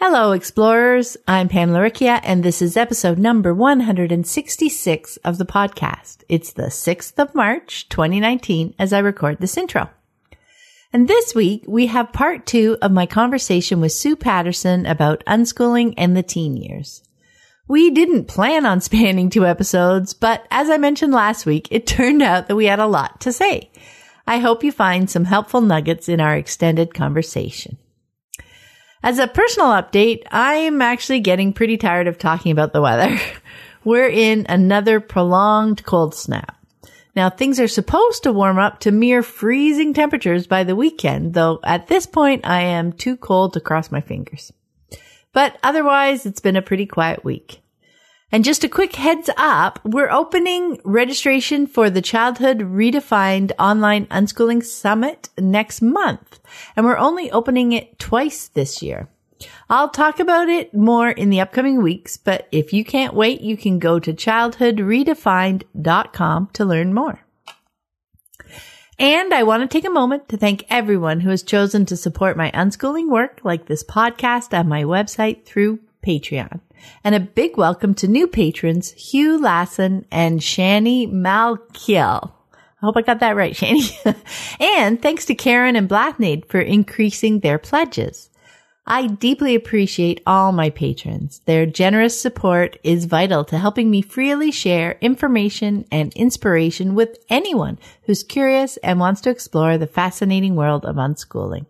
Hello, explorers. I'm Pam Laricchia, and this is episode number 166 of the podcast. It's the 6th of March, 2019, as I record this intro. And this week, we have part 2 of my conversation with Sue Patterson about unschooling and the teen years. We didn't plan on spanning 2 episodes, but as I mentioned last week, it turned out that we had a lot to say. I hope you find some helpful nuggets in our extended conversation. As a personal update, I'm actually getting pretty tired of talking about the weather. We're in another prolonged cold snap. Now, things are supposed to warm up to mere freezing temperatures by the weekend, though at this point, I am too cold to cross my fingers. But otherwise, it's been a pretty quiet week. And just a quick heads up, we're opening registration for the Childhood Redefined Online Unschooling Summit next month, and we're only opening it twice this year. I'll talk about it more in the upcoming weeks, but if you can't wait, you can go to childhoodredefined.com to learn more. And I want to take a moment to thank everyone who has chosen to support my unschooling work, like this podcast on my website through Patreon. And a big welcome to new patrons, Hugh Lassen and Shani Malkiel. I hope I got that right, Shani. And thanks to Karen and Blathnaid for increasing their pledges. I deeply appreciate all my patrons. Their generous support is vital to helping me freely share information and inspiration with anyone who's curious and wants to explore the fascinating world of unschooling.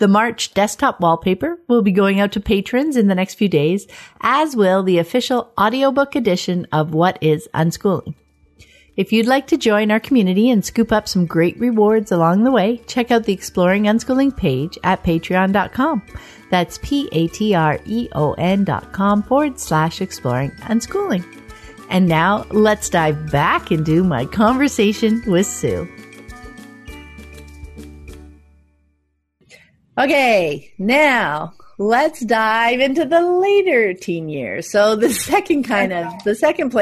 The March desktop wallpaper will be going out to patrons in the next few days, as will the official audiobook edition of What is Unschooling. If you'd like to join our community and scoop up some great rewards along the way, check out the Exploring Unschooling page at patreon.com. That's patreon.com/exploring unschooling. And now let's dive back into my conversation with Sue. Okay, now let's dive into the later teen years. So the second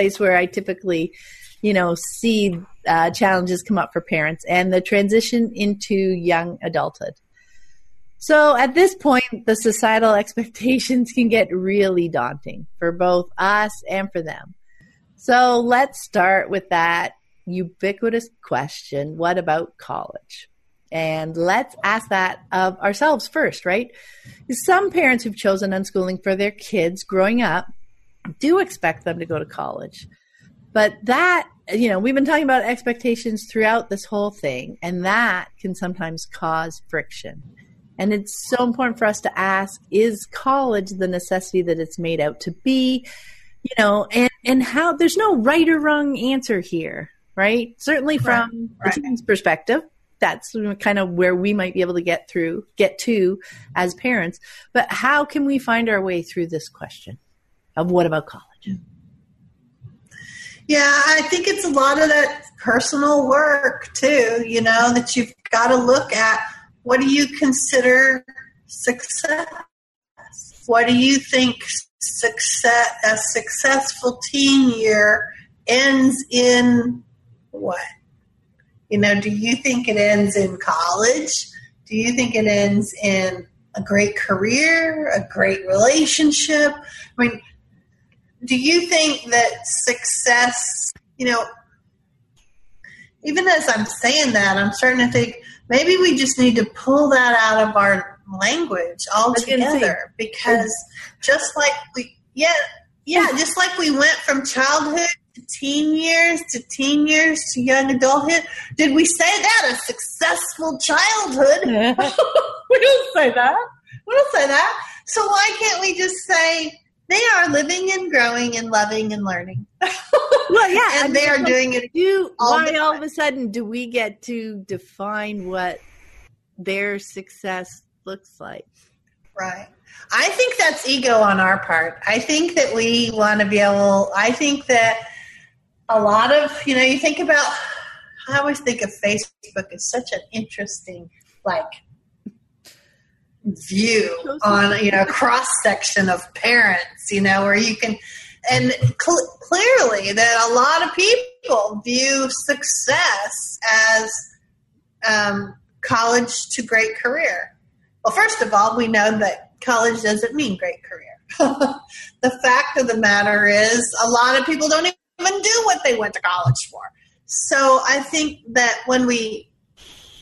place where I typically, see challenges come up for parents and the transition into young adulthood. So at this point, the societal expectations can get really daunting for both us and for them. So let's start with that ubiquitous question, what about college? And let's ask that of ourselves first, right? Some parents who've chosen unschooling for their kids growing up do expect them to go to college. But that, we've been talking about expectations throughout this whole thing, and that can sometimes cause friction. And it's so important for us to ask, is college the necessity that it's made out to be? And how, there's no right or wrong answer here, right? Certainly from the team's perspective. That's kind of where we might be able to get to as parents. But how can we find our way through this question of what about college? Yeah, I think it's a lot of that personal work too, that you've got to look at. What do you consider success? What do you think a successful teen year ends in what? Do you think it ends in college? Do you think it ends in a great career, a great relationship? Do you think that success, even as I'm saying that, I'm starting to think maybe we just need to pull that out of our language altogether, because just like we went from childhood to teen years to young adulthood. Did we say that? A successful childhood? Yeah. We don't say that. So why can't we just say they are living and growing and loving and learning? Well, yeah. And they are doing it. Why all of a sudden do we get to define what their success looks like? Right. I think that's ego on our part. I think that we want to be able, I think that a lot of, you know, you think about, I always think of Facebook as such an interesting, like, view on, you know, cross-section of parents, you know, where you can, and clearly that a lot of people view success as college to great career. Well, first of all, we know that college doesn't mean great career. The fact of the matter is a lot of people don't even do what they went to college for. So I think that when we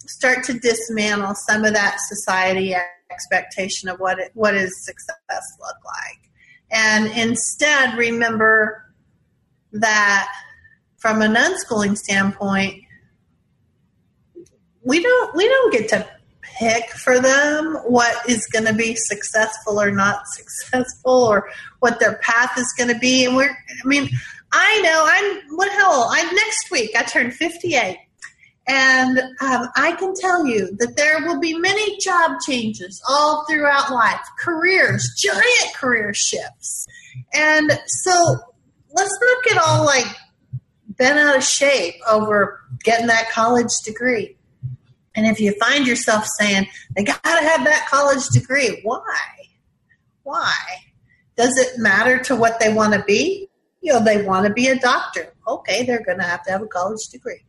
start to dismantle some of that society expectation of what is success look like, and instead remember that from an unschooling standpoint, we don't get to pick for them what is going to be successful or not successful, or what their path is going to be. And I know next week I turn 58, and I can tell you that there will be many job changes all throughout life, careers, giant career shifts. And so let's not get all like bent out of shape over getting that college degree. And if you find yourself saying, they got to have that college degree, why? Does it matter to what they want to be? You know, they want to be a doctor. Okay, they're going to have a college degree.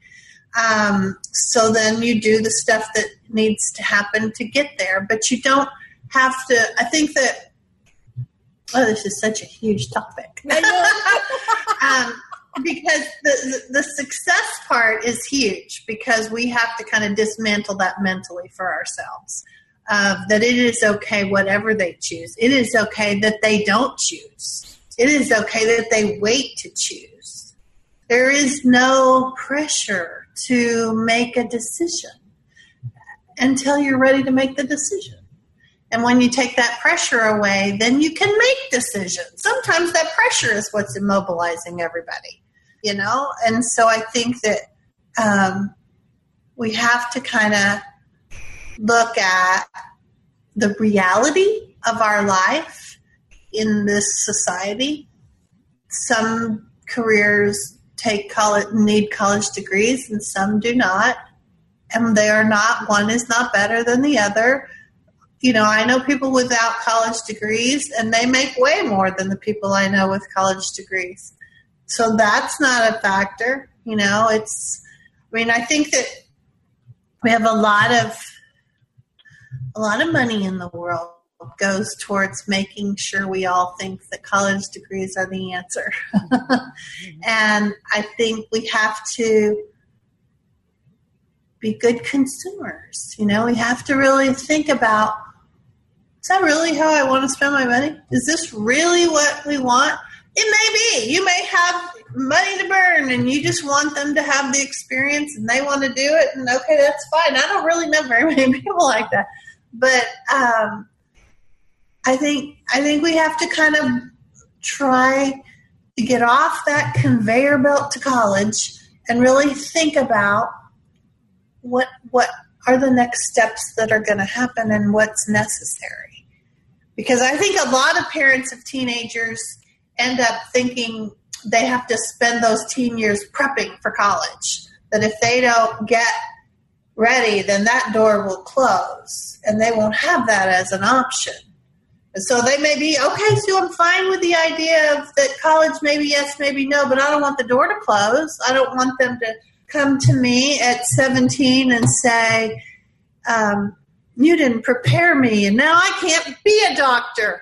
So then you do the stuff that needs to happen to get there, but you don't have to. I think that, this is such a huge topic. Because the success part is huge, because we have to kind of dismantle that mentally for ourselves, that it is okay whatever they choose. It is okay that they don't choose. It is okay that they wait to choose. There is no pressure to make a decision until you're ready to make the decision. And when you take that pressure away, then you can make decisions. Sometimes that pressure is what's immobilizing everybody, you know? And so I think that we have to kind of look at the reality of our life in this society. Some careers need college degrees and some do not. And they are not, one is not better than the other. You know, I know people without college degrees, and they make way more than the people I know with college degrees. So that's not a factor. You know, I think that we have a lot of money in the world goes towards making sure we all think that college degrees are the answer. And I think we have to be good consumers. You know, we have to really think about, is that really how I want to spend my money? Is this really what we want? It may be. You may have money to burn and you just want them to have the experience and they want to do it, and okay, that's fine. I don't really know very many people like that. But I think we have to kind of try to get off that conveyor belt to college and really think about what are the next steps that are going to happen and what's necessary. Because I think a lot of parents of teenagers end up thinking they have to spend those teen years prepping for college, that if they don't get ready, then that door will close and they won't have that as an option. And so they may be, okay, Sue, I'm fine with the idea of that college, maybe yes, maybe no, but I don't want the door to close. I don't want them to come to me at 17 and say, you didn't prepare me, and now I can't be a doctor.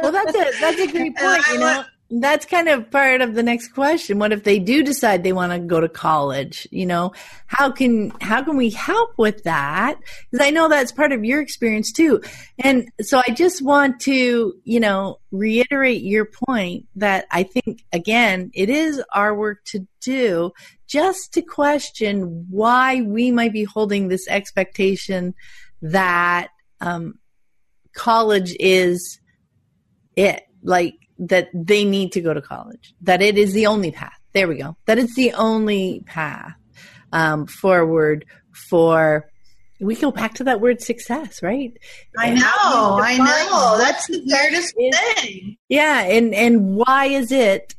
Well, that's a great point. You know, that's kind of part of the next question. What if they do decide they want to go to college? You know, how can we help with that? Because I know that's part of your experience too. And so I just want to, you know, reiterate your point that I think, again, it is our work to do just to question why we might be holding this expectation that college is it. Like, that they need to go to college, that it is the only path. There we go. That it's the only path forward for We go back to that word success, right? I know. That's the hardest thing. Yeah. And why is it,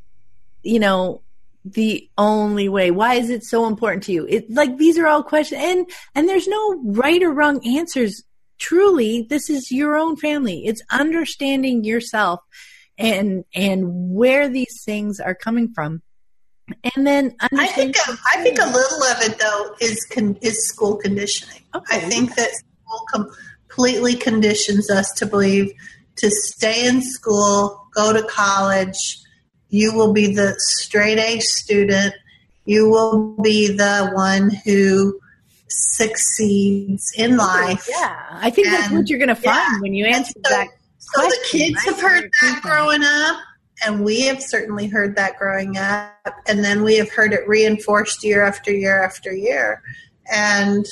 you know, the only way? Why is it so important to you? It, like, these are all questions, and there's no right or wrong answers. Truly, this is your own family. It's understanding yourself and where these things are coming from. And then I think a little of it, though, is school conditioning. Okay. I think that school completely conditions us to believe to stay in school, go to college, you will be the straight A student, you will be the one who succeeds in life. Yeah, I think that's what you're going to find when you answer that question. So the kids have heard that growing up. And we have certainly heard that growing up, and then we have heard it reinforced year after year after year. And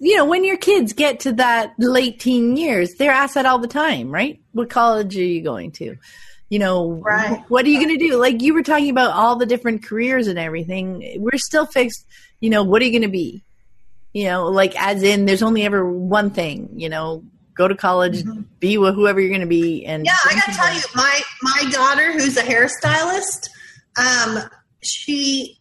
you know, when your kids get to that late teen years, they're asked that all the time, right? What college are you going to? You know, right. What are you going to do? Like you were talking about all the different careers and everything. We're still fixed. You know, what are you going to be? You know, like as in, there's only ever one thing. You know. Go to college, mm-hmm. be whoever you're going to be. And yeah, I got to tell you, my daughter, who's a hairstylist, she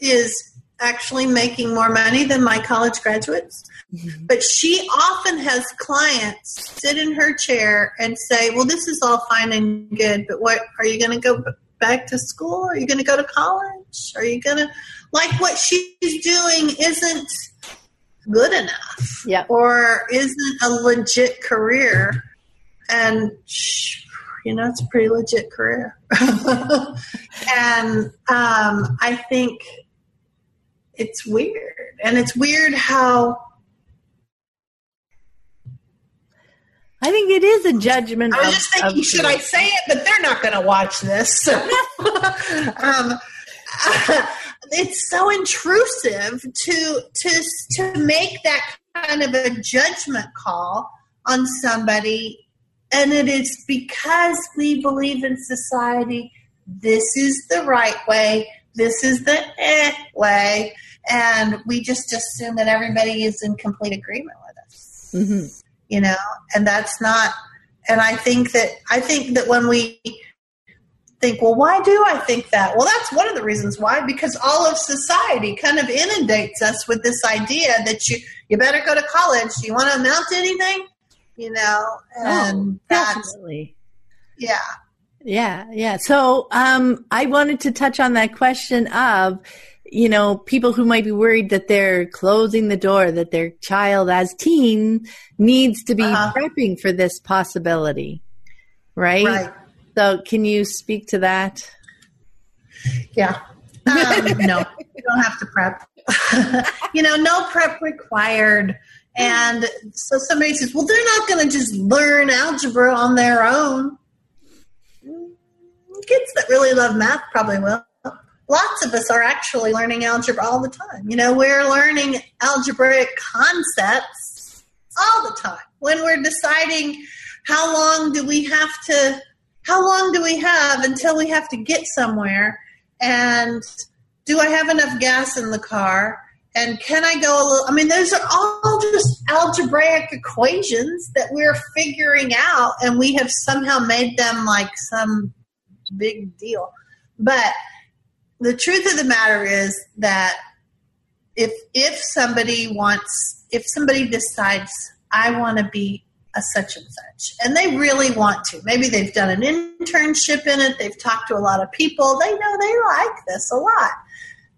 is actually making more money than my college graduates. Mm-hmm. But she often has clients sit in her chair and say, well, this is all fine and good, but what, are you going to go back to school? Are you going to go to college? Are you going to, like what she's doing isn't good enough, yeah, or isn't a legit career, and you know it's a pretty legit career. And I think it's weird, and it's weird how I think it is a judgment. I was just thinking, should I say it? But they're not going to watch this. So. It's so intrusive to make that kind of a judgment call on somebody, and it is because we believe in society this is the right way, this is the way, and we just assume that everybody is in complete agreement with us. Mm-hmm. You know, and that's not. And I think that when we think, well, why do I think that? Well, that's one of the reasons why, because all of society kind of inundates us with this idea that you better go to college. Do you want to amount to anything? You know, and definitely. Yeah. So I wanted to touch on that question of, you know, people who might be worried that they're closing the door, that their child as teen needs to be prepping for this possibility, right? So can you speak to that? Yeah. No, you don't have to prep. You know, no prep required. And so somebody says, well, they're not going to just learn algebra on their own. Kids that really love math probably will. Lots of us are actually learning algebra all the time. You know, we're learning algebraic concepts all the time. When we're deciding how long do we have until we have to get somewhere? And do I have enough gas in the car? And can I go a little? I mean, those are all just algebraic equations that we're figuring out, and we have somehow made them like some big deal. But the truth of the matter is that if somebody decides, I want to be a such and such, and they really want to. Maybe they've done an internship in it. They've talked to a lot of people. They know they like this a lot.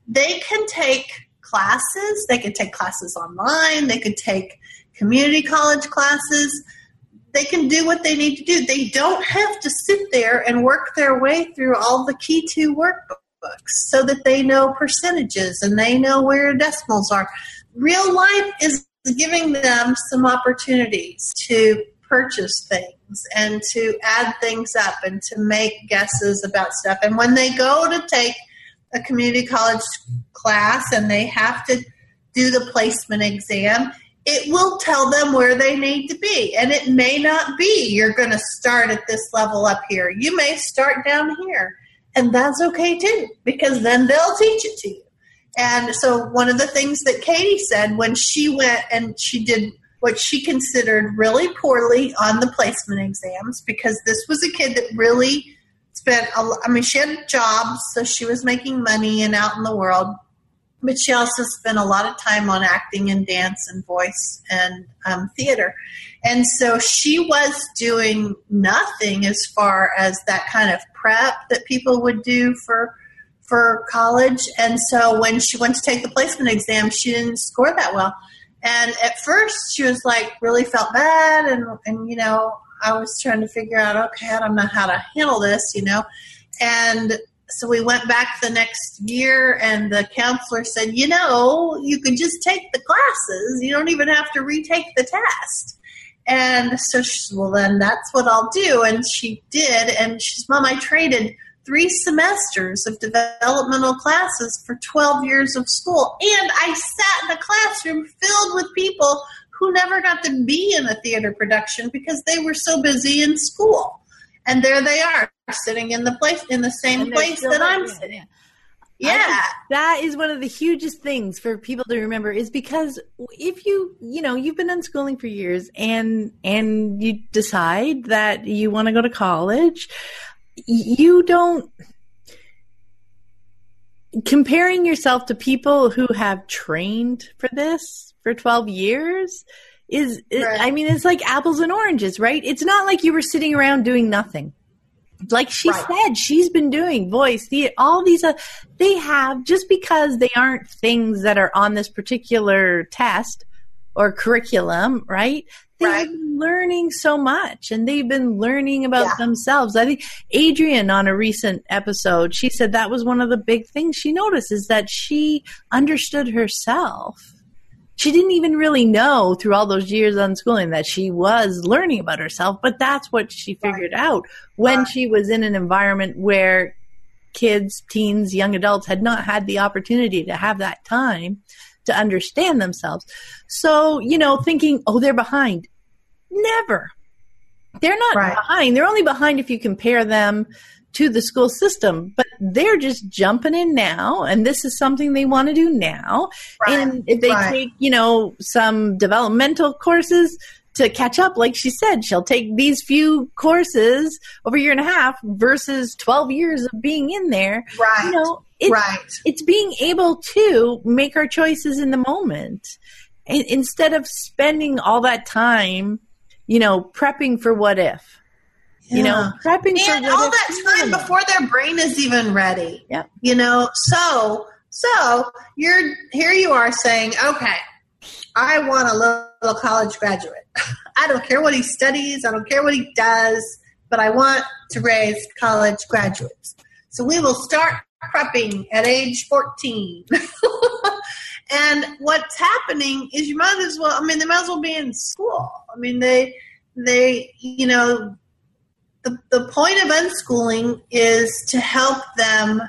They can take classes. They can take classes online. They could take community college classes. They can do what they need to do. They don't have to sit there and work their way through all the key two workbooks so that they know percentages and they know where decimals are. Real life is giving them some opportunities to purchase things and to add things up and to make guesses about stuff. And when they go to take a community college class and they have to do the placement exam, it will tell them where they need to be. And it may not be you're going to start at this level up here. You may start down here. And that's okay too, because then they'll teach it to you. And so one of the things that Katie said when she went and she did what she considered really poorly on the placement exams, because this was a kid that really spent, she had jobs, so she was making money and out in the world, but she also spent a lot of time on acting and dance and voice and theater. And so she was doing nothing as far as that kind of prep that people would do for college. And so when she went to take the placement exam, she didn't score that well. And at first she was like, really felt bad. And, you know, I was trying to figure out, okay, I don't know how to handle this, you know? And so we went back the next year and the counselor said, you know, you can just take the classes. You don't even have to retake the test. And so she said, well, then that's what I'll do. And she did. And she said, Mom, I traded 3 semesters of developmental classes for 12 years of school. And I sat in a classroom filled with people who never got to be in a theater production because they were so busy in school. And there they are sitting in the place, in the same place that I'm sitting. Yeah. That is one of the hugest things for people to remember, is because if you you've been unschooling for years and you decide that you want to go to college, you don't, comparing yourself to people who have trained for this for 12 years is, right. I mean, it's like apples and oranges, right? It's not like you were sitting around doing nothing. Like she said, she's been doing voice, theater, all these, they have, just because they aren't things that are on this particular test or curriculum, right? They've been learning so much, and they've been learning about themselves. I think Adrienne, on a recent episode, she said that was one of the big things she noticed, is that she understood herself. She didn't even really know through all those years unschooling that she was learning about herself, but that's what she figured out when she was in an environment where kids, teens, young adults had not had the opportunity to have that time to understand themselves. So, thinking, oh, they're behind. Never. They're not behind. They're only behind if you compare them to the school system, but they're just jumping in now. And this is something they want to do now. Right. And if they take, some developmental courses to catch up, like she said, she'll take these few courses over a year and a half versus 12 years of being in there. Right. It's being able to make our choices in the moment, and instead of spending all that time, prepping for what if. Yeah. Prepping and for what all that time before their brain is even ready. Yeah. So you're here. You are saying, okay, I want a little college graduate. I don't care what he studies. I don't care what he does. But I want to raise college graduates. So we will start prepping at age 14. And what's happening is you might as well, they might as well be in school. The point of unschooling is to help them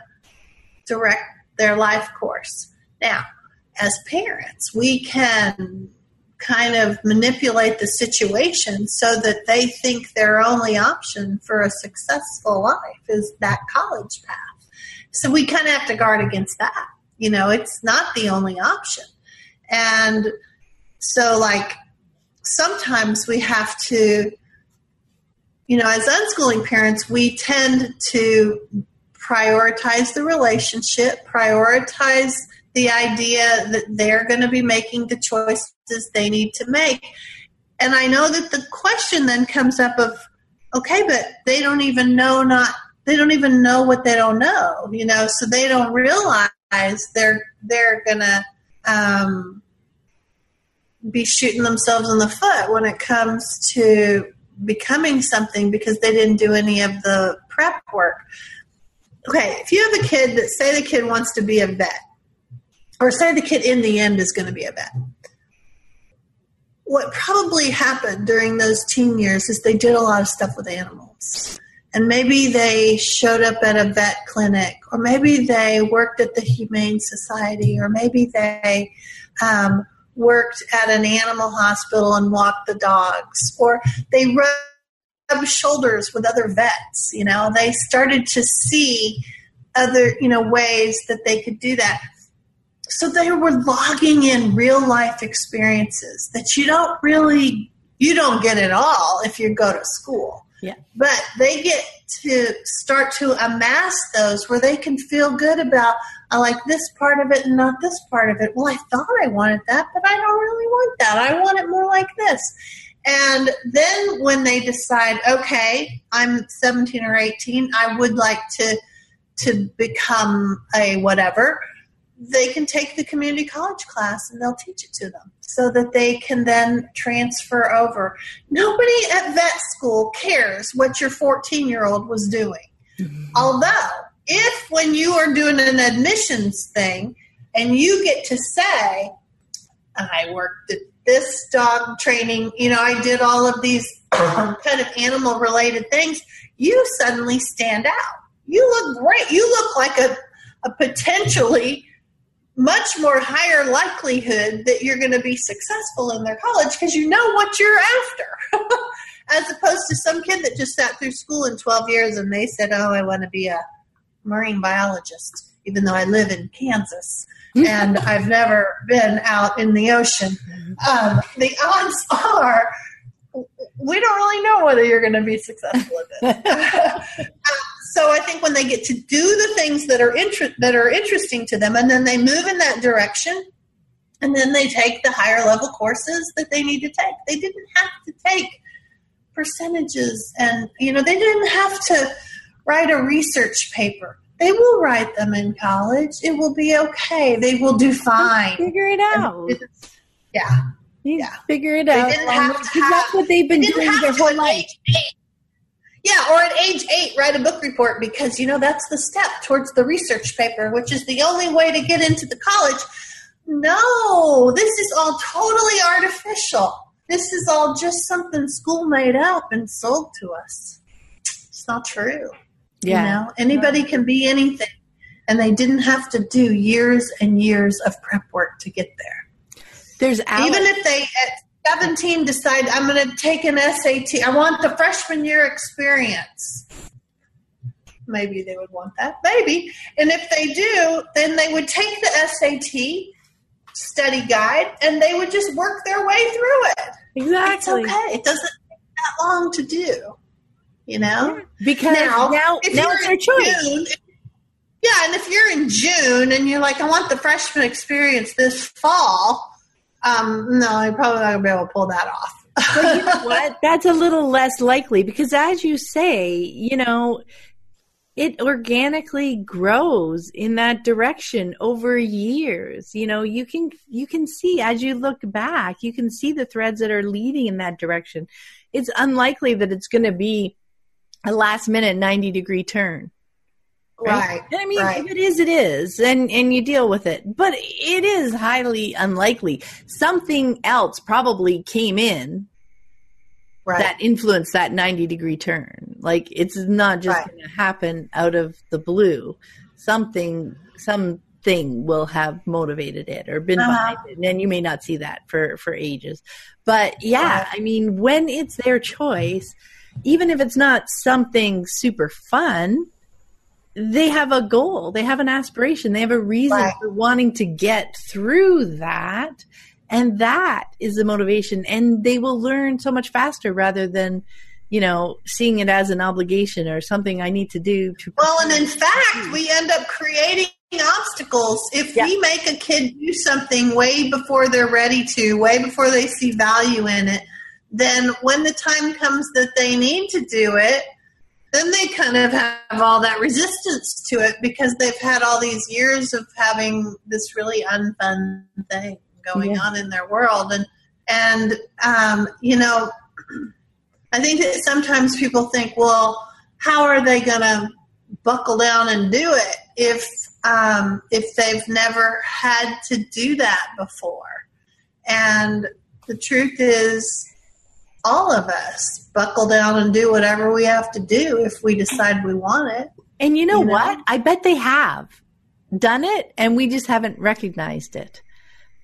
direct their life course. Now, as parents, we can kind of manipulate the situation so that they think their only option for a successful life is that college path. So we kind of have to guard against that. It's not the only option. And so, sometimes we have to, as unschooling parents, we tend to prioritize the relationship, prioritize the idea that they're going to be making the choices they need to make. And I know that the question then comes up of, okay, but they don't even know they don't even know what they don't know, so they don't realize they're going to be shooting themselves in the foot when it comes to becoming something because they didn't do any of the prep work. Okay, if you have a kid that, say the kid wants to be a vet, or say the kid in the end is going to be a vet, what probably happened during those teen years is they did a lot of stuff with animals. And maybe they showed up at a vet clinic, or maybe they worked at the Humane Society, or maybe they worked at an animal hospital and walked the dogs, or they rubbed shoulders with other vets. They started to see other ways that they could do that. So they were logging in real life experiences that you don't get at all if you go to school. Yeah. But they get to start to amass those where they can feel good about, I like this part of it and not this part of it. Well, I thought I wanted that, but I don't really want that. I want it more like this. And then when they decide, okay, I'm 17 or 18, I would like to become a whatever, they can take the community college class and they'll teach it to them so that they can then transfer over. Nobody at vet school cares what your 14-year-old was doing. Mm-hmm. Although, if when you are doing an admissions thing and you get to say, I worked at this dog training, I did all of these kind of animal-related things, you suddenly stand out. You look great. You look like a potentially much more higher likelihood that you're going to be successful in their college because you know what you're after, as opposed to some kid that just sat through school in 12 years and they said, oh, I want to be a marine biologist, even though I live in Kansas and I've never been out in the ocean. The odds are we don't really know whether you're going to be successful at this. So I think when they get to do the things that are interesting to them, and then they move in that direction, and then they take the higher level courses that they need to take. They didn't have to take percentages, and they didn't have to write a research paper. They will write them in college. It will be okay. They will do fine. Figure it out. Yeah. Yeah. Figure it out. They didn't have to that's what they've been doing their whole life. Yeah, or at age 8, write a book report because, that's the step towards the research paper, which is the only way to get into the college. No, this is all totally artificial. This is all just something school made up and sold to us. It's not true. Yeah. Anybody can be anything, and they didn't have to do years and years of prep work to get there. Even if they at 17 decide, I'm going to take an SAT. I want the freshman year experience. Maybe they would want that. Maybe. And if they do, then they would take the SAT study guide and they would just work their way through it. Exactly. It's okay. It doesn't take that long to do, Because now it's their choice. And if you're in June and you're like, I want the freshman experience this fall, no, I'm probably not going to be able to pull that off. But you know what? That's a little less likely because as you say, it organically grows in that direction over years. You can see as you look back, you can see the threads that are leading in that direction. It's unlikely that it's going to be a last minute 90-degree turn. Right. And if it is, and you deal with it. But it is highly unlikely. Something else probably came in that influenced that 90-degree turn. Like, it's not just going to happen out of the blue. Something will have motivated it or been behind it. And you may not see that for ages. But, when it's their choice, even if it's not something super fun, they have a goal. They have an aspiration. They have a reason for wanting to get through that. And that is the motivation. And they will learn so much faster rather than, seeing it as an obligation or something I need to do. And in fact, we end up creating obstacles. If we make a kid do something way before they're ready to, way before they see value in it, then when the time comes that they need to do it, then they kind of have all that resistance to it because they've had all these years of having this really unfun thing going on in their world. And I think that sometimes people think, well, how are they going to buckle down and do it if they've never had to do that before? And the truth is, all of us buckle down and do whatever we have to do if we decide we want it. And what? I bet they have done it, and we just haven't recognized it.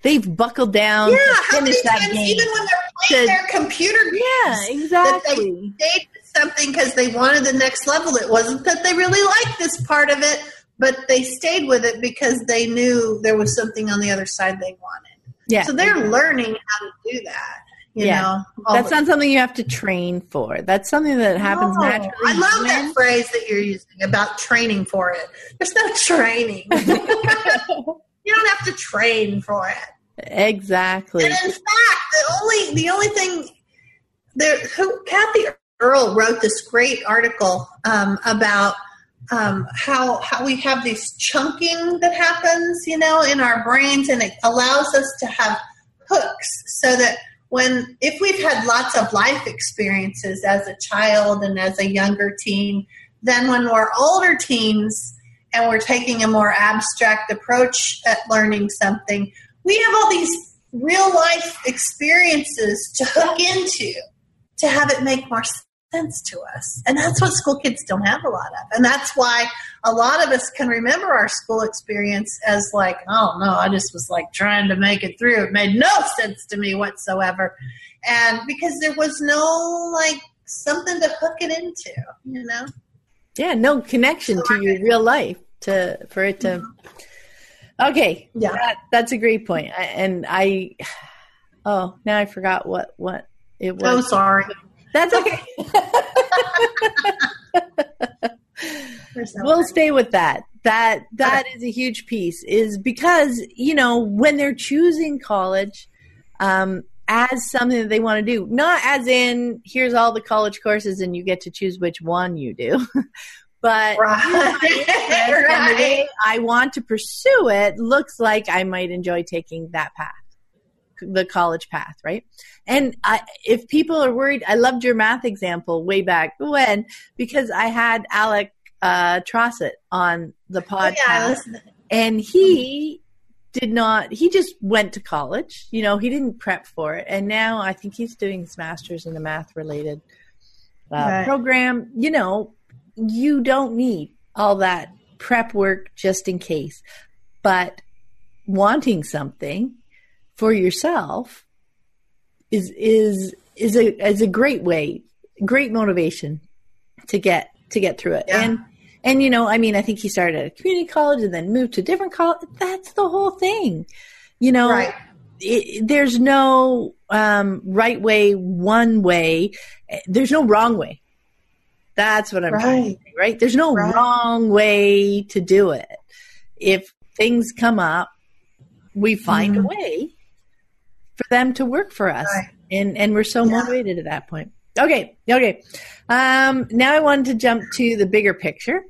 They've buckled down to finish that game. Even when they're playing their computer games. Yeah, exactly. That they did something because they wanted the next level. It wasn't that they really liked this part of it, but they stayed with it because they knew there was something on the other side they wanted. Yeah. So they're learning how to do that. You know, that's not something you have to train for. That's something that happens naturally. I love that phrase that you're using about training for it. There's no training. You don't have to train for it. Exactly. And in fact, the only thing there, Kathy Earle wrote this great article about how we have this chunking that happens, you know, in our brains, and it allows us to have hooks so that if we've had lots of life experiences as a child and as a younger teen, then when we're older teens and we're taking a more abstract approach at learning something, we have all these real life experiences to hook into to have it make more sense to us. And that's what school kids don't have a lot of. And that's why a lot of us can remember our school experience as like, oh no, I just was like trying to make it through. It made no sense to me whatsoever. And because there was no like something to hook it into, you know? Yeah. No connection to your real life for it to, okay. Yeah. That's a great point. Now I forgot what it was. Oh, sorry. That's okay. We'll stay with that. That is a huge piece, is because, you know, when they're choosing college as something that they want to do, not as in here's all the college courses and you get to choose which one you do, but the way I want to pursue it looks like I might enjoy taking that path. The college path, right? And if people are worried, I loved your math example way back when, because I had Alec Trossett on the podcast, and he just went to college, you know, he didn't prep for it. And now I think he's doing his master's in a math related program. You know, you don't need all that prep work just in case, but wanting something for yourself is a great way, great motivation to get through it. Yeah. And you know, I mean, I think he started at a community college and then moved to a different college. That's the whole thing. You know, right. There's no right way, one way. There's no wrong way. That's what I'm trying to say, right? There's no wrong way to do it. If things come up, we find a way for them to work for us. Right. And we're so motivated at that point. Okay. Now I wanted to jump to the bigger picture.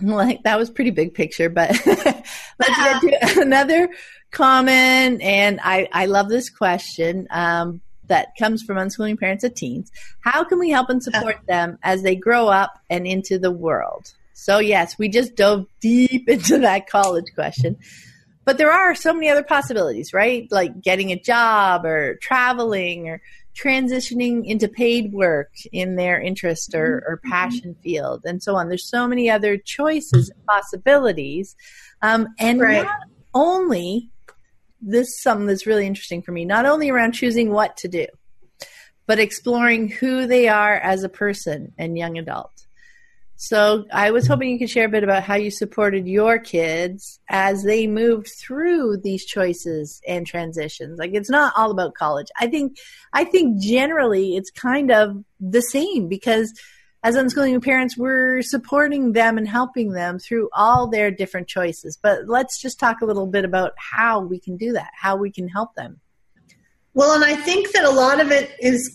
Like that was pretty big picture, but let's get to another comment. And I love this question that comes from unschooling parents of teens. How can we help and support them as they grow up and into the world? So yes, we just dove deep into that college question. But there are so many other possibilities, right? Like getting a job or traveling or transitioning into paid work in their interest or passion field and so on. There's so many other choices and possibilities. Not only, this is something that's really interesting for me, not only around choosing what to do, but exploring who they are as a person and young adult. So I was hoping you could share a bit about how you supported your kids as they moved through these choices and transitions. Like it's not all about college. I think generally it's kind of the same, because as unschooling parents, we're supporting them and helping them through all their different choices. But let's just talk a little bit about how we can do that, how we can help them. Well, and I think that a lot of it is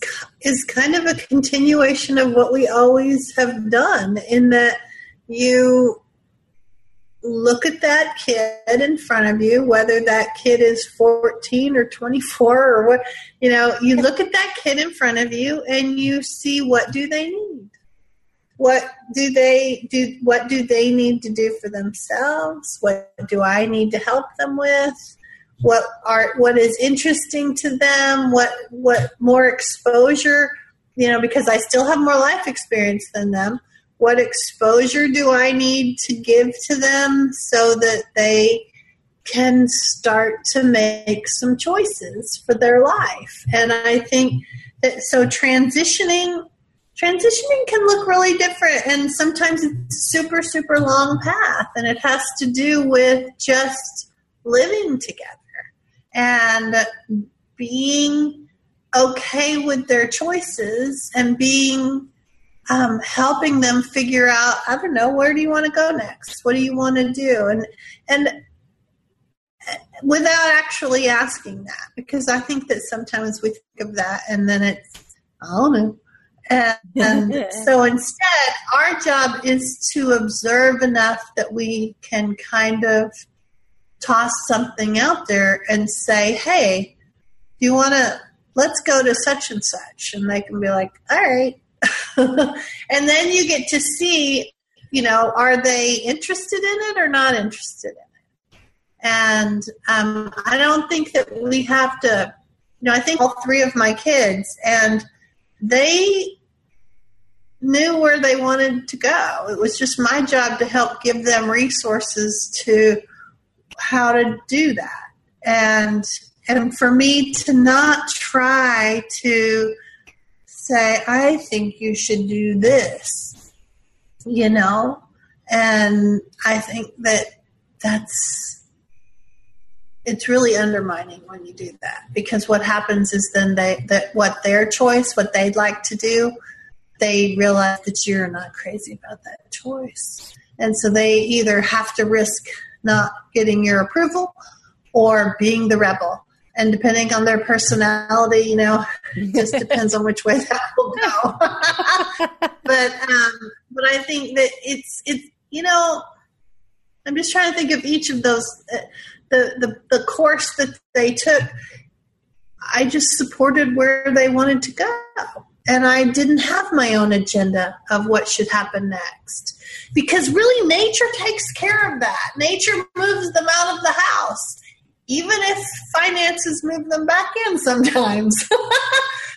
kind of a continuation of what we always have done, in that you look at that kid in front of you, whether that kid is 14 or 24 or what, you know, you look at that kid in front of you and you see, what do they need? What do they need to do for themselves? What do I need to help them with? What is interesting to them? What more exposure, you know, because I still have more life experience than them. What exposure do I need to give to them so that they can start to make some choices for their life? And I think that so transitioning transitioning can look really different, and sometimes it's a super, super long path, and it has to do with just living together and being okay with their choices and being helping them figure out, I don't know, where do you want to go next? What do you want to do? And without actually asking that, because I think that sometimes we think of that and then it's, I don't know. And so instead, our job is to observe enough that we can kind of toss something out there and say, hey, do you want to, let's go to such and such. And they can be like, all right. And then you get to see, you know, are they interested in it or not interested in it? And I don't think that we have to, you know, I think all three of my kids, and they knew where they wanted to go. It was just my job to help give them resources to how to do that. And for me to not try to say, I think you should do this, you know? And I think that it's really undermining when you do that, because what happens is then what they'd like to do, they realize that you're not crazy about that choice. And so they either have to risk not getting your approval or being the rebel. And depending on their personality, you know, it just depends on which way that will go. But I think that it's you know, I'm just trying to think of each of those, the course that they took. I just supported where they wanted to go. And I didn't have my own agenda of what should happen next. Because really nature takes care of that. Nature moves them out of the house. Even if finances move them back in sometimes,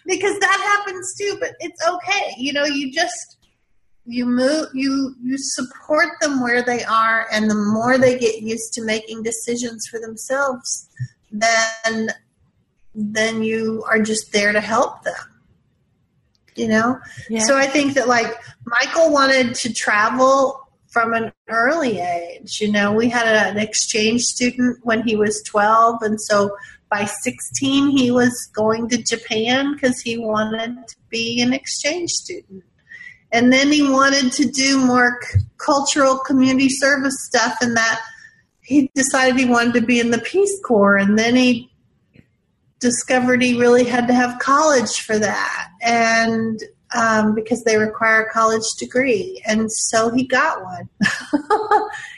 because that happens too, but it's okay. You know, you support them where they are, and the more they get used to making decisions for themselves, then you are just there to help them, you know? Yeah. So I think that, like, Michael wanted to travel from an early age. You know, we had an exchange student when he was 12, and so by 16 he was going to Japan because he wanted to be an exchange student. And then he wanted to do more cultural community service stuff, and that he decided he wanted to be in the Peace Corps, and then he discovered he really had to have college for that, and because they require a college degree. And so he got one,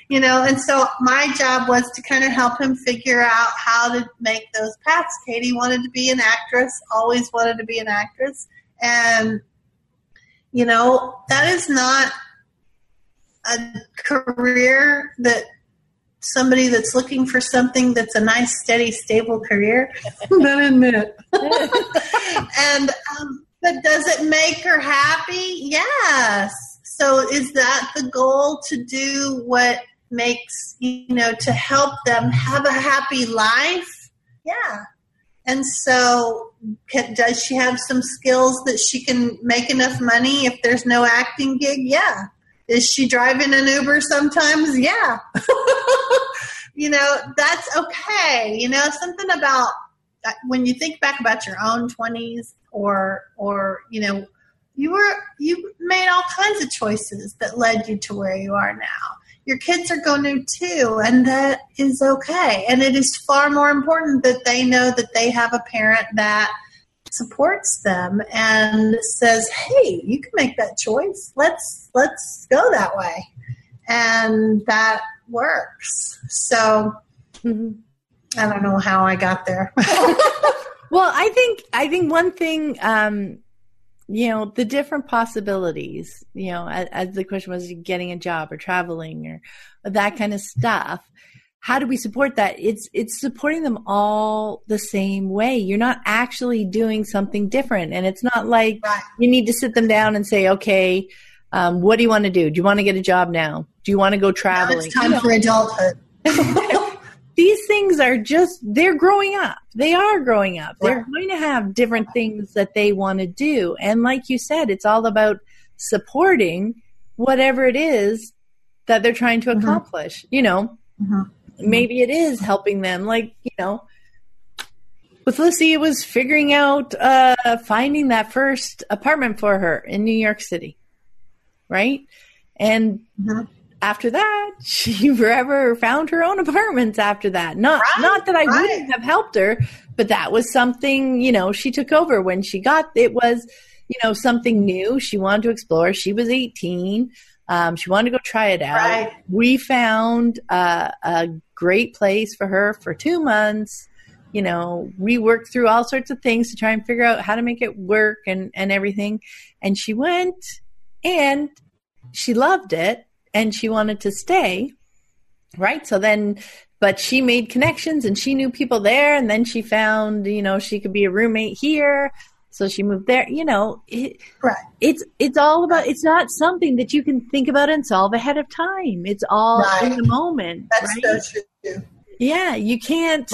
you know, and so my job was to kind of help him figure out how to make those paths. Katie wanted to be an actress, always wanted to be an actress. And, you know, that is not a career that somebody that's looking for something that's a nice, steady, stable career. That isn't it. But does it make her happy? Yes. So is that the goal, to do what makes, you know, to help them have a happy life? Yeah. And so does she have some skills that she can make enough money if there's no acting gig? Yeah. Is she driving an Uber sometimes? Yeah. You know, that's okay. You know, something about when you think back about your own 20s, or you know, you made all kinds of choices that led you to where you are now. Your kids are going to too, and that is okay. And it is far more important that they know that they have a parent that supports them and says, hey, you can make that choice. Let's go that way. And that works. So I don't know how I got there. Well, I think one thing, you know, the different possibilities, you know, as the question was, getting a job or traveling or that kind of stuff. How do we support that? It's supporting them all the same way. You're not actually doing something different. And it's not like you need to sit them down and say, okay, what do you want to do? Do you want to get a job now? Do you want to go traveling? Now it's time for adulthood. these things are just, they're growing up. They are growing up. Yeah. They're going to have different things that they want to do. And like you said, it's all about supporting whatever it is that they're trying to accomplish. Mm-hmm. You know, mm-hmm. maybe it is helping them. Like, you know, with Lucy, it was figuring out, finding that first apartment for her in New York City. Right. And mm-hmm. after that, she forever found her own apartments after that. Not that I wouldn't have helped her, but that was something, you know, she took over when she got, it was, you know, something new she wanted to explore. She was 18. She wanted to go try it out. Right. We found a great place for her for 2 months. You know, we worked through all sorts of things to try and figure out how to make it work and everything. And she went and she loved it. And she wanted to stay, right? So then, but she made connections and she knew people there. And then she found, you know, she could be a roommate here. So she moved there, you know. It's all about, it's not something that you can think about and solve ahead of time. It's all in the moment. That's so true. Yeah, you can't,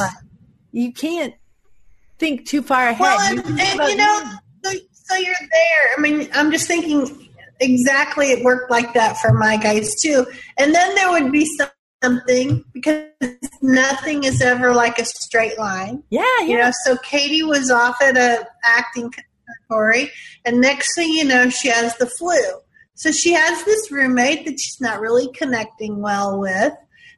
you can't think too far ahead. Well, and you know, so you're there. I mean, I'm just thinking, exactly. It worked like that for my guys too. And then there would be something, because nothing is ever like a straight line. Yeah. You know, so Katie was off at a acting conservatory, and next thing you know, she has the flu. So she has this roommate that she's not really connecting well with.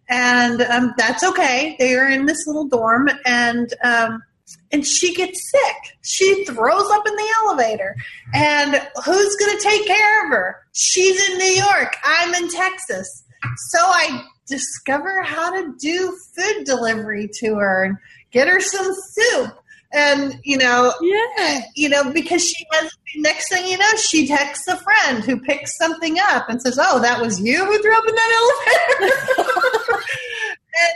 And that's okay. They are in this little dorm, and she gets sick. She throws up in the elevator. And who's going to take care of her? She's in New York. I'm in Texas. So I discover how to do food delivery to her and get her some soup. And, you know, because she has, next thing you know, she texts a friend who picks something up and says, "Oh, that was you who threw up in that elevator."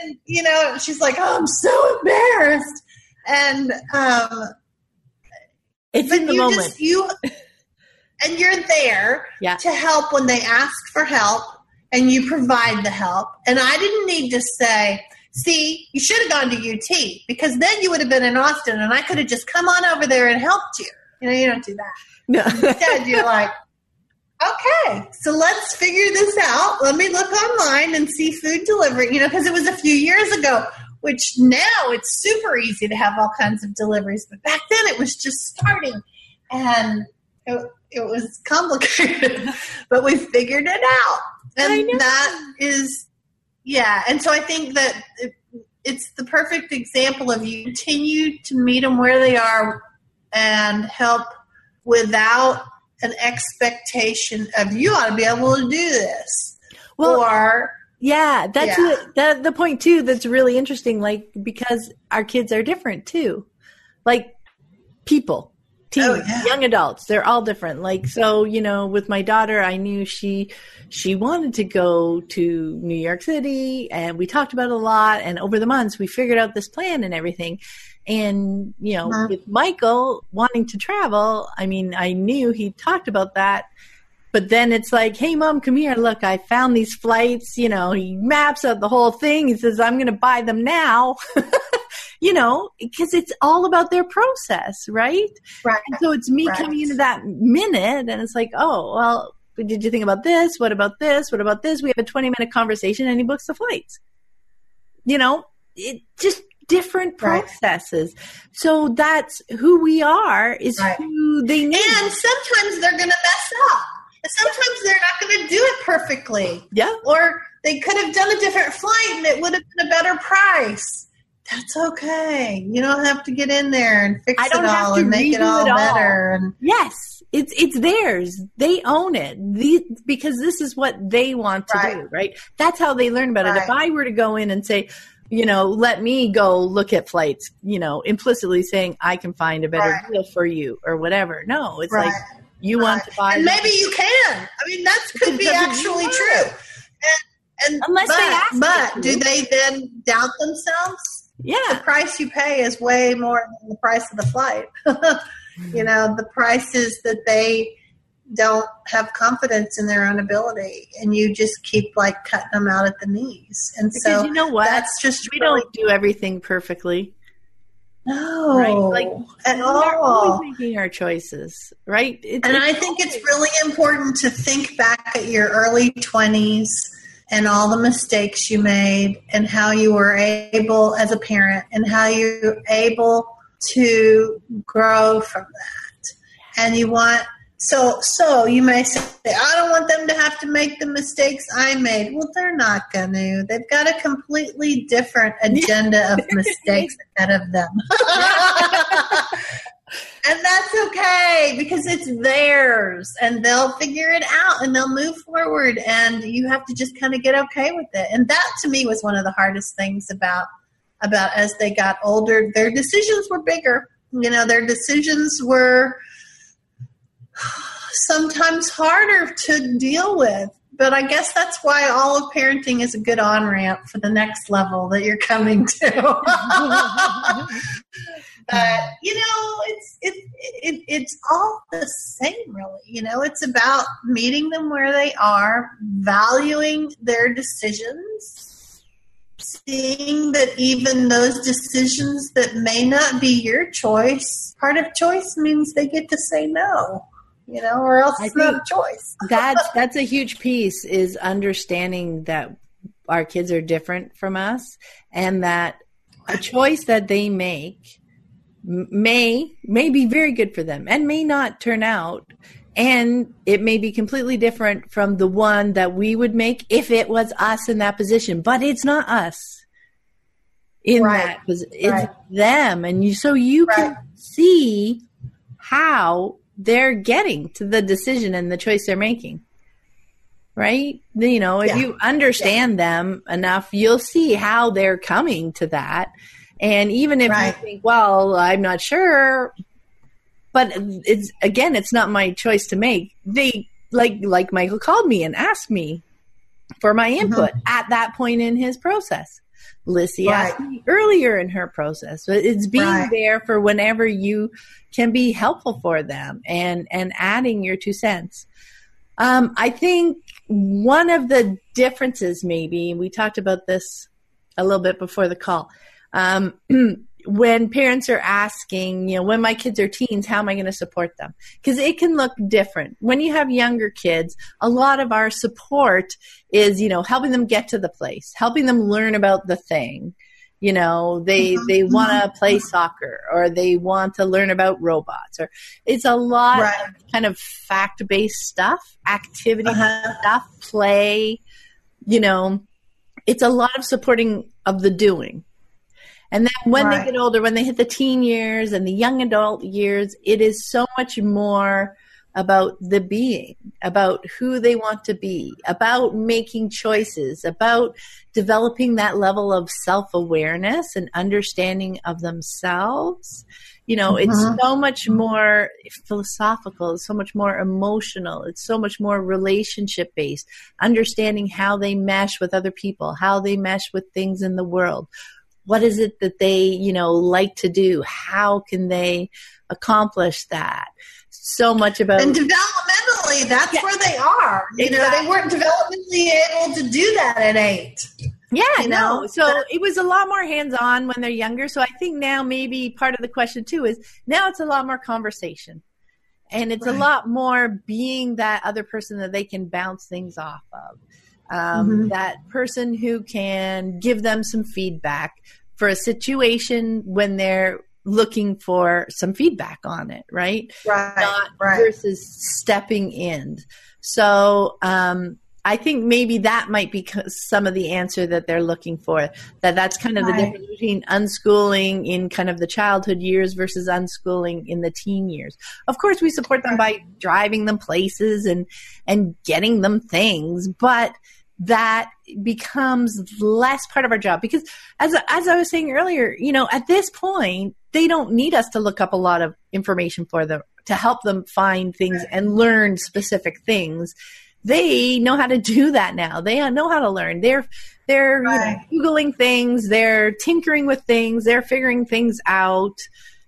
And, you know, she's like, "Oh, I'm so embarrassed." And it's in the moment. And you're there to help when they ask for help, and you provide the help. And I didn't need to say, "See, you should have gone to UT because then you would have been in Austin, and I could have just come on over there and helped you." You know, you don't do that. No. Instead, you're like, "Okay, so let's figure this out. Let me look online and see food delivery." You know, because it was a few years ago. Which now it's super easy to have all kinds of deliveries. But back then it was just starting, and it was complicated, but we figured it out. And that is, And so I think that it's the perfect example of you continue to meet them where they are and help without an expectation of you ought to be able to do this. Well, or... Yeah, that's the point, too, that's really interesting, like, because our kids are different, too. Like, people, teens, young adults, they're all different. Like, so, you know, with my daughter, I knew she wanted to go to New York City, and we talked about it a lot, and over the months, we figured out this plan and everything. And, you know, with Michael wanting to travel, I mean, I knew he talked about that. But then it's like, "Hey, Mom, come here. Look, I found these flights." You know, he maps out the whole thing. He says, "I'm going to buy them now," you know, because it's all about their process, right? Right. And so it's me coming into that minute, and it's like, "Oh, well, did you think about this? What about this? What about this?" We have a 20-minute conversation, and he books the flights. You know, it just different processes. Right. So that's who we are is who they need. And sometimes they're going to mess up. Sometimes they're not going to do it perfectly. Yeah. Or they could have done a different flight and it would have been a better price. That's okay. You don't have to get in there and fix it all and make it all better. And yes. It's theirs. They own it. Because this is what they want to do, right? That's how they learn about it. If I were to go in and say, you know, "Let me go look at flights," you know, implicitly saying I can find a better deal for you or whatever. No, it's like, "You want to buy..." And maybe you can. I mean, that could be actually true. And unless they ask. But do they then doubt themselves? Yeah. The price you pay is way more than the price of the flight. You know, the prices that they don't have confidence in their own ability, and you just keep like cutting them out at the knees. And because so you know what? That's just we don't do everything perfectly. No, right? Like at all. We're always making our choices, right? I think it's really important to think back at your early 20s and all the mistakes you made, and how you were able as a parent, and how you were able to grow from that. And you want so you may say, I don't want them to have to make the mistakes I made. Well, they're not going to. They've got a completely different agenda of mistakes ahead of them. And that's okay, because it's theirs, and they'll figure it out, and they'll move forward, and you have to just kind of get okay with it. And that, to me, was one of the hardest things about as they got older. Their decisions were bigger. You know, their decisions were sometimes harder to deal with, but I guess that's why all of parenting is a good on-ramp for the next level that you're coming to. But you know, it's all the same, really. You know, it's about meeting them where they are, valuing their decisions, seeing that even those decisions that may not be your choice, part of choice means they get to say no. You know, or else it's not a choice. That's a huge piece, is understanding that our kids are different from us, and that a choice that they make may be very good for them and may not turn out, and it may be completely different from the one that we would make if it was us in that position. But it's not us in that position. It's them. And you can see how they're getting to the decision and the choice they're making, right? You know, if you understand them enough, you'll see how they're coming to that. And even if you think, well, I'm not sure, but it's not my choice to make. They, like Michael called me and asked me for my input at that point in his process. Lucy asked me earlier in her process. It's being there for whenever you can be helpful for them, and adding your 2 cents. I think one of the differences, maybe, and we talked about this a little bit before the call, when parents are asking, you know, when my kids are teens, how am I going to support them? Because it can look different. When you have younger kids, a lot of our support is, you know, helping them get to the place, helping them learn about the thing. You know, they want to play soccer, or they want to learn about robots, or it's a lot of kind of fact-based stuff, activity stuff, play, you know, it's a lot of supporting of the doing. And then when they get older, when they hit the teen years and the young adult years, it is so much more about the being, about who they want to be, about making choices, about developing that level of self-awareness and understanding of themselves. You know, it's so much more philosophical, it's so much more emotional, it's so much more relationship-based, understanding how they mesh with other people, how they mesh with things in the world. What is it that they, you know, like to do? How can they accomplish that? So much about... And developmentally, that's where they are. You know, they weren't developmentally able to do that at 8. Yeah, you know? So it was a lot more hands-on when they're younger. So I think now maybe part of the question too is now it's a lot more conversation. And it's a lot more being that other person that they can bounce things off of. That person who can give them some feedback for a situation when they're looking for some feedback on it, right? Not versus stepping in. So I think maybe that might be some of the answer that they're looking for, that's kind of the difference between unschooling in kind of the childhood years versus unschooling in the teen years. Of course, we support them by driving them places and getting them things, but that becomes less part of our job because as I was saying earlier, you know, at this point, they don't need us to look up a lot of information for them to help them find things and learn specific things. They know how to do that now. They know how to learn. They're you know, Googling things. They're tinkering with things. They're figuring things out.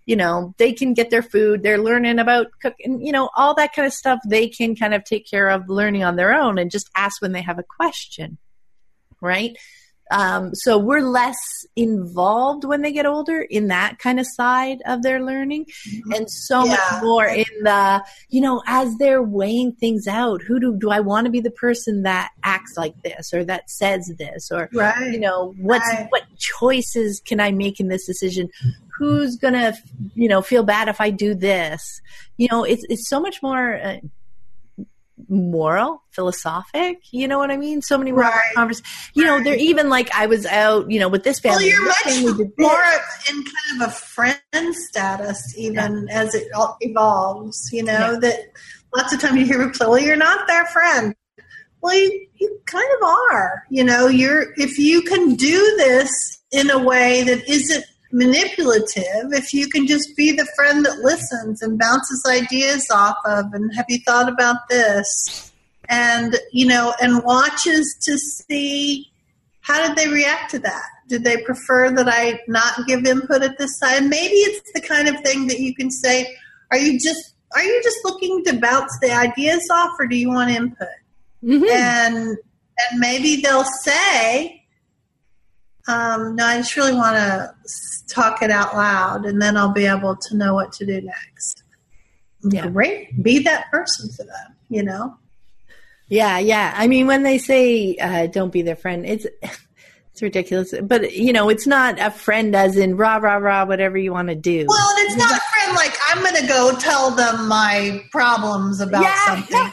you know, they can get their food, they're learning about cooking, you know, all that kind of stuff. They can kind of take care of learning on their own and just ask when they have a question, right? So we're less involved when they get older in that kind of side of their learning, and so much more in the, you know, as they're weighing things out, who do I want to be the person that acts like this or that says this, or, you know, what choices can I make in this decision? Who's going to, you know, feel bad if I do this? You know, it's so much more moral, philosophic, you know what I mean? So many more conversations. You know, they're even like, I was out, you know, with this family. Well, you're much more in kind of a friend status, even as it evolves, you know, that lots of times you hear people say, well, you're not their friend. Well, you kind of are, you know, if you can do this in a way that isn't manipulative, if you can just be the friend that listens and bounces ideas off of, and have you thought about this, and, you know, and watches to see how did they react to that. Did they prefer that I not give input at this time? Maybe it's the kind of thing that you can say, are you just looking to bounce the ideas off, or do you want input? And maybe they'll say, no, I just really want to talk it out loud, and then I'll be able to know what to do next. Yeah. Great. Be that person for them, you know? Yeah, yeah. I mean, when they say don't be their friend, it's ridiculous. But, you know, it's not a friend as in rah, rah, rah, whatever you want to do. Well, and it's not a friend like I'm going to go tell them my problems about something.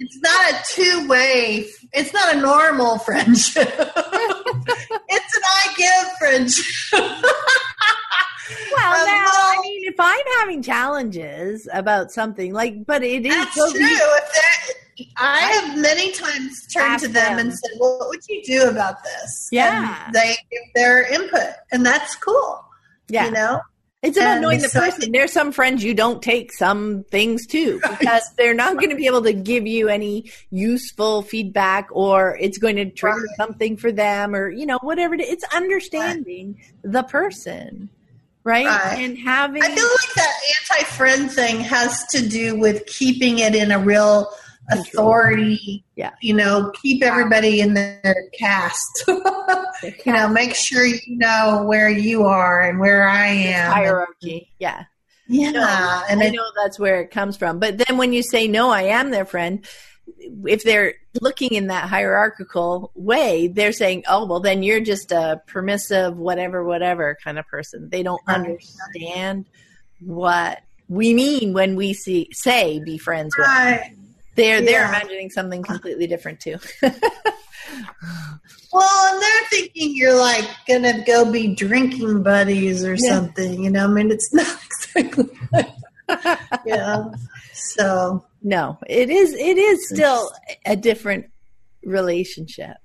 It's not a two-way. It's not a normal friendship. It's an I give friendship. Well, now, I mean, if I'm having challenges about something, like, but it is. That's true. I have many times turned to them and said, well, what would you do about this? Yeah. And they give their input, and that's cool. Yeah. You know? It's about knowing the person. There's some friends you don't take some things to because they're not going to be able to give you any useful feedback, or it's going to trigger something for them, or, you know, whatever it is. It's understanding the person, right? And having. I feel like that anti-friend thing has to do with keeping it in a real authority. Yeah. You know, keep everybody in their caste. You know, make sure you know where you are and where I am. Hierarchy, yeah. Yeah. No, and I know that's where it comes from. But then when you say, no, I am their friend, if they're looking in that hierarchical way, they're saying, oh, well, then you're just a permissive whatever kind of person. They don't understand what we mean when we say be friends with them. They're imagining something completely different too. Well, and they're thinking you're like gonna go be drinking buddies or something, you know. I mean, it's not exactly like So no, it is still a different relationship.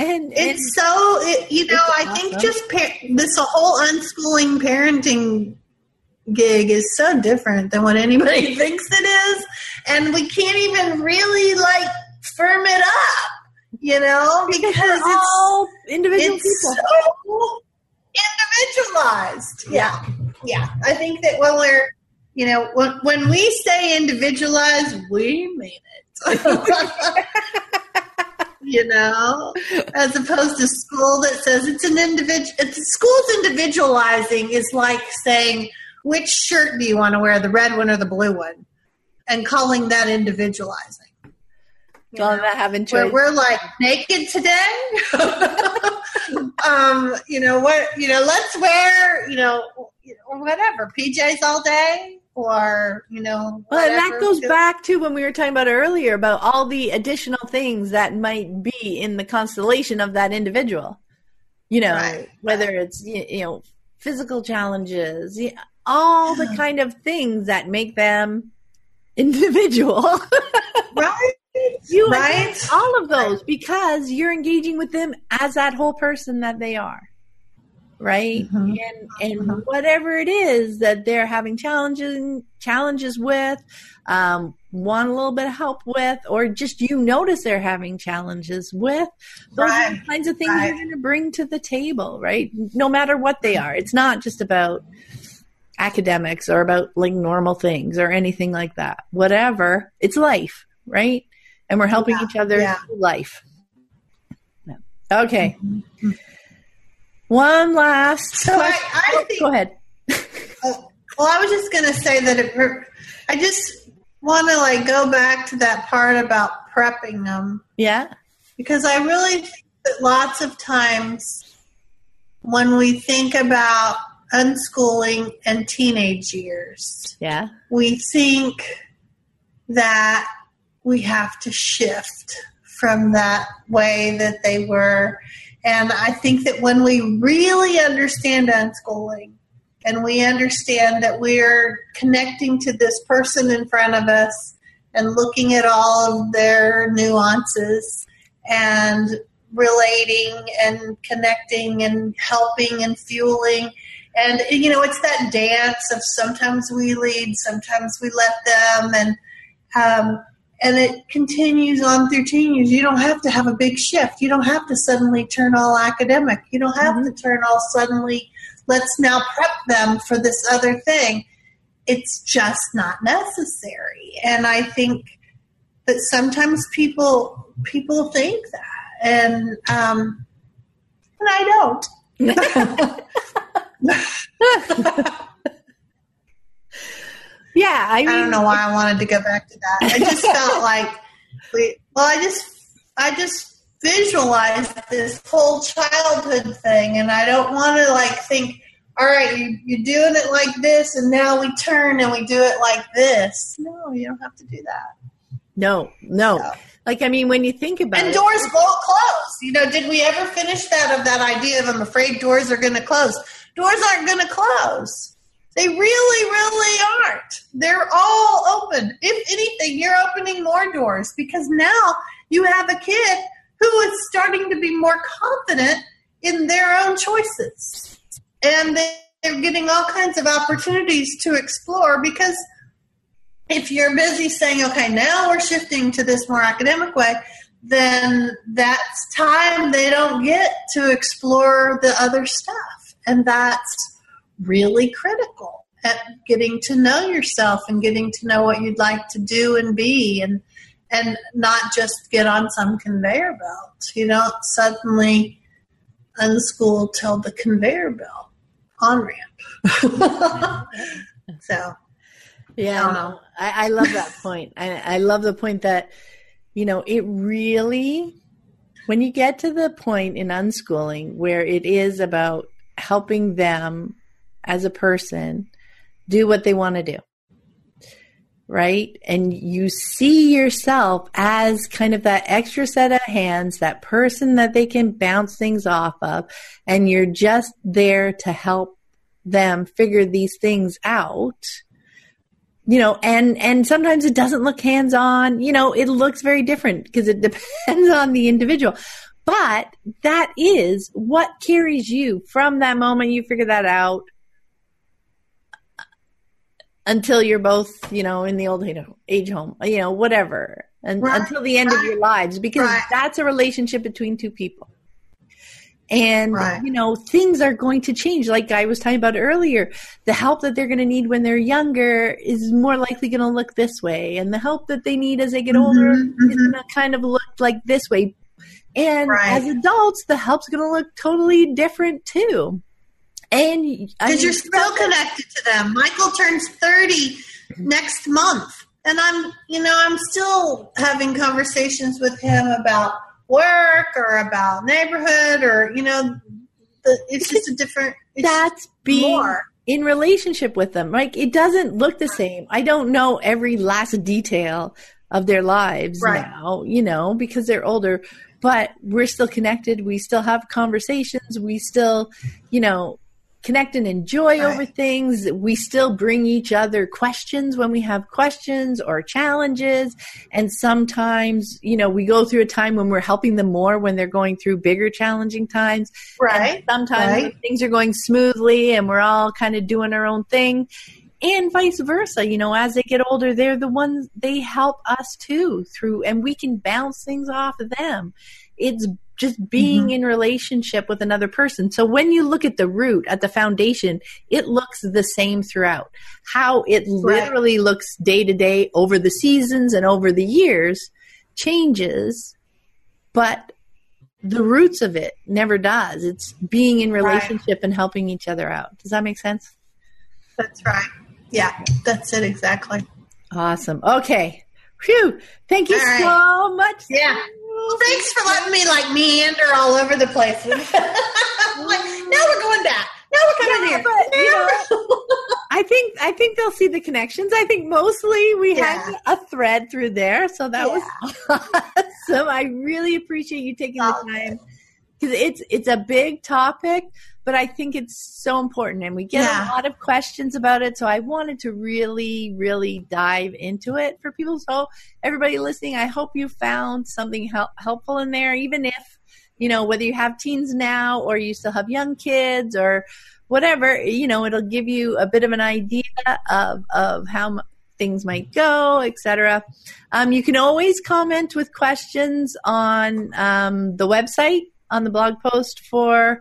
And it's so you know, I think just this whole unschooling parenting gig is so different than what anybody thinks it is, and we can't even really like firm it up, you know, because it's all individual people. So individualized. Yeah. I think that when we're, you know, when we say individualized, we mean it. You know, as opposed to school that says it's an individual. School's individualizing is like saying, which shirt do you want to wear, the red one or the blue one? And calling that individualizing. Calling that having choice. We're like naked today. You know what? You know, let's wear, you know, or whatever, PJs all day, or you know. Well, and that goes back to when we were talking about earlier about all the additional things that might be in the constellation of that individual. You know, whether it's you know, physical challenges. Yeah. All the kind of things that make them individual. You address all of those because you're engaging with them as that whole person that they are. Right? And whatever it is that they're having challenges with, want a little bit of help with, or just you notice they're having challenges with, those are the kinds of things you're going to bring to the table, right? No matter what they are. It's not just about academics or about like normal things or anything like that. Whatever. It's life, right? And we're helping each other through life. Yeah. Okay. Mm-hmm. One last question. Go ahead. Well, I was just going to say that I just want to like go back to that part about prepping them. Yeah. Because I really think that lots of times when we think about unschooling and teenage years, we think that we have to shift from that way that they were. And I think that when we really understand unschooling and we understand that we're connecting to this person in front of us and looking at all of their nuances and relating and connecting and helping and fueling. And, you know, it's that dance of sometimes we lead, sometimes we let them. And it continues on through teen years. You don't have to have a big shift. You don't have to suddenly turn all academic. You don't have to turn all suddenly, let's now prep them for this other thing. It's just not necessary. And I think that sometimes people think that. And I don't. I mean, I don't know why I wanted to go back to that. I just felt like I just visualized this whole childhood thing, and I don't want to like think, all right, you're doing it like this, and now we turn and we do it like this. No, you don't have to do that. No. So. Like, I mean, when you think about it. And doors won't close. You know, did we ever finish that idea of I'm afraid doors are going to close? Doors aren't going to close. They really, really aren't. They're all open. If anything, you're opening more doors because now you have a kid who is starting to be more confident in their own choices. And they're getting all kinds of opportunities to explore because if you're busy saying, okay, now we're shifting to this more academic way, then that's time they don't get to explore the other stuff. And that's really critical at getting to know yourself and getting to know what you'd like to do and be and not just get on some conveyor belt. You don't suddenly unschool till the conveyor belt on-ramp. So... yeah, no, I love that point. I love the point that, you know, it really, when you get to the point in unschooling where it is about helping them as a person do what they want to do, right? And you see yourself as kind of that extra set of hands, that person that they can bounce things off of, and you're just there to help them figure these things out. You know, and sometimes it doesn't look hands-on. You know, it looks very different because it depends on the individual. But that is what carries you from that moment you figure that out until you're both, you know, in the old age home, you know, whatever, and until the end of your lives, because that's a relationship between two people. And, you know, things are going to change. Like I was talking about earlier, the help that they're going to need when they're younger is more likely going to look this way. And the help that they need as they get older is going to kind of look like this way. And as adults, the help's going to look totally different too. And because you're still connected to them. Michael turns 30 next month. And I'm still having conversations with him about work or about neighborhood or, you know, it's just a different. That's being more in relationship with them. Like, it doesn't look the same. I don't know every last detail of their lives now, you know, because they're older, but we're still connected. We still have conversations. We still, you know, connect and enjoy over things. We still bring each other questions when we have questions or challenges. And sometimes, you know, we go through a time when we're helping them more when they're going through bigger challenging times. Right. And sometimes things are going smoothly and we're all kind of doing our own thing. And vice versa, you know, as they get older, they're the ones, they help us too through, and we can bounce things off of them. It's just being in relationship with another person. So when you look at the root, at the foundation, it looks the same throughout. How it literally looks day to day over the seasons and over the years changes, but the roots of it never does. It's being in relationship and helping each other out. Does that make sense? That's right. Yeah, that's it exactly. Awesome. Okay. Phew. Thank you so much. Yeah. Thanks for letting me meander all over the place. Now we're going back. Now we're coming here. But, you know, I think they'll see the connections. I think mostly we had a thread through there, so that was awesome. I really appreciate you taking the time because it's a big topic, but I think it's so important, and we get a lot of questions about it. So I wanted to really, really dive into it for people. So everybody listening, I hope you found something helpful in there, even if, you know, whether you have teens now or you still have young kids or whatever, you know, it'll give you a bit of an idea of how things might go, etc. You can always comment with questions on the website, on the blog post for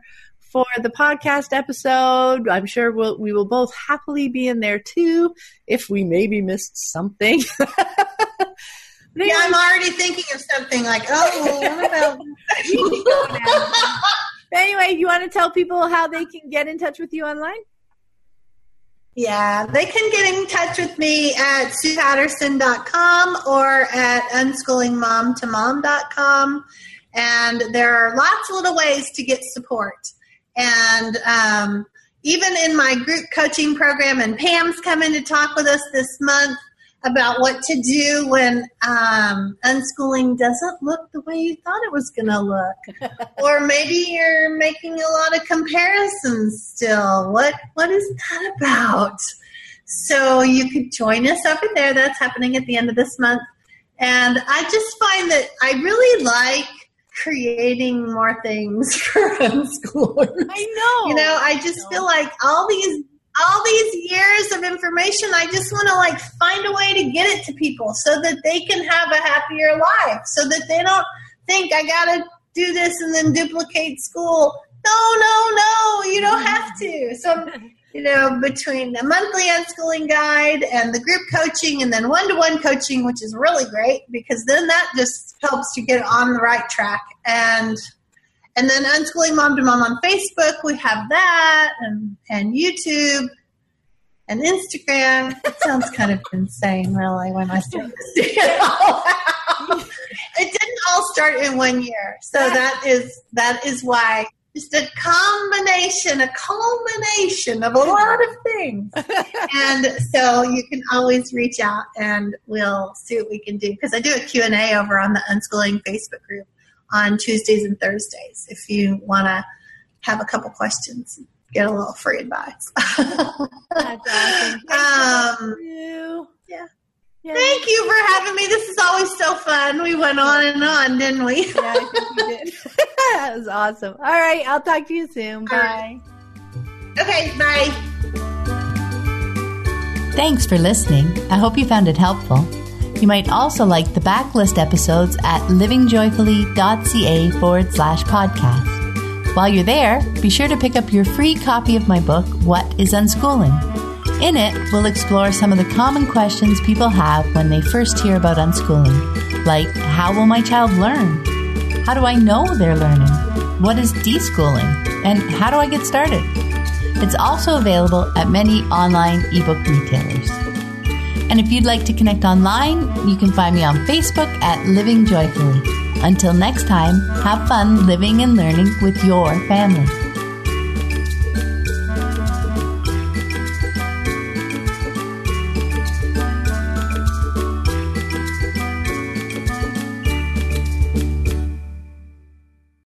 the podcast episode. I'm sure we will both happily be in there too, if we maybe missed something. Yeah, I'm already thinking of something like, what about... Anyway, you want to tell people how they can get in touch with you online? Yeah, they can get in touch with me at suhatterson.com or at unschoolingmomtomom.com. And there are lots of little ways to get support. And even in my group coaching program, and Pam's coming to talk with us this month about what to do when unschooling doesn't look the way you thought it was going to look. Or maybe you're making a lot of comparisons still. What is that about? So you could join us up in there. That's happening at the end of this month. And I just find that I really like creating more things for unschoolers. I know. You know, I just feel like all these years of information, I just want to find a way to get it to people so that they can have a happier life, so that they don't think I got to do this and then duplicate school. No, you don't have to. So, you know, between the monthly unschooling guide and the group coaching and then one-to-one coaching, which is really great because then that just helps you get on the right track. And then Unschooling Mom to Mom on Facebook, we have that, and YouTube, and Instagram. It sounds kind of insane, really, when I start this. It didn't all start in one year, so that is why just a culmination of a lot of things. And so you can always reach out, and we'll see what we can do because I do a Q&A over on the Unschooling Facebook group on Tuesdays and Thursdays if you want to have a couple questions, get a little free advice. That's awesome. Thank you. Yeah. Thank you for having me. This is always so fun. We went on and on, didn't we? Yeah, I think we did. That was awesome. All right. I'll talk to you soon. Bye. Okay. Bye. Thanks for listening. I hope you found it helpful. You might also like the backlist episodes at livingjoyfully.ca/podcast. While you're there, be sure to pick up your free copy of my book, What is Unschooling? In it, we'll explore some of the common questions people have when they first hear about unschooling, like how will my child learn? How do I know they're learning? What is deschooling? And how do I get started? It's also available at many online ebook retailers. And if you'd like to connect online, you can find me on Facebook at Living Joyfully. Until next time, have fun living and learning with your family.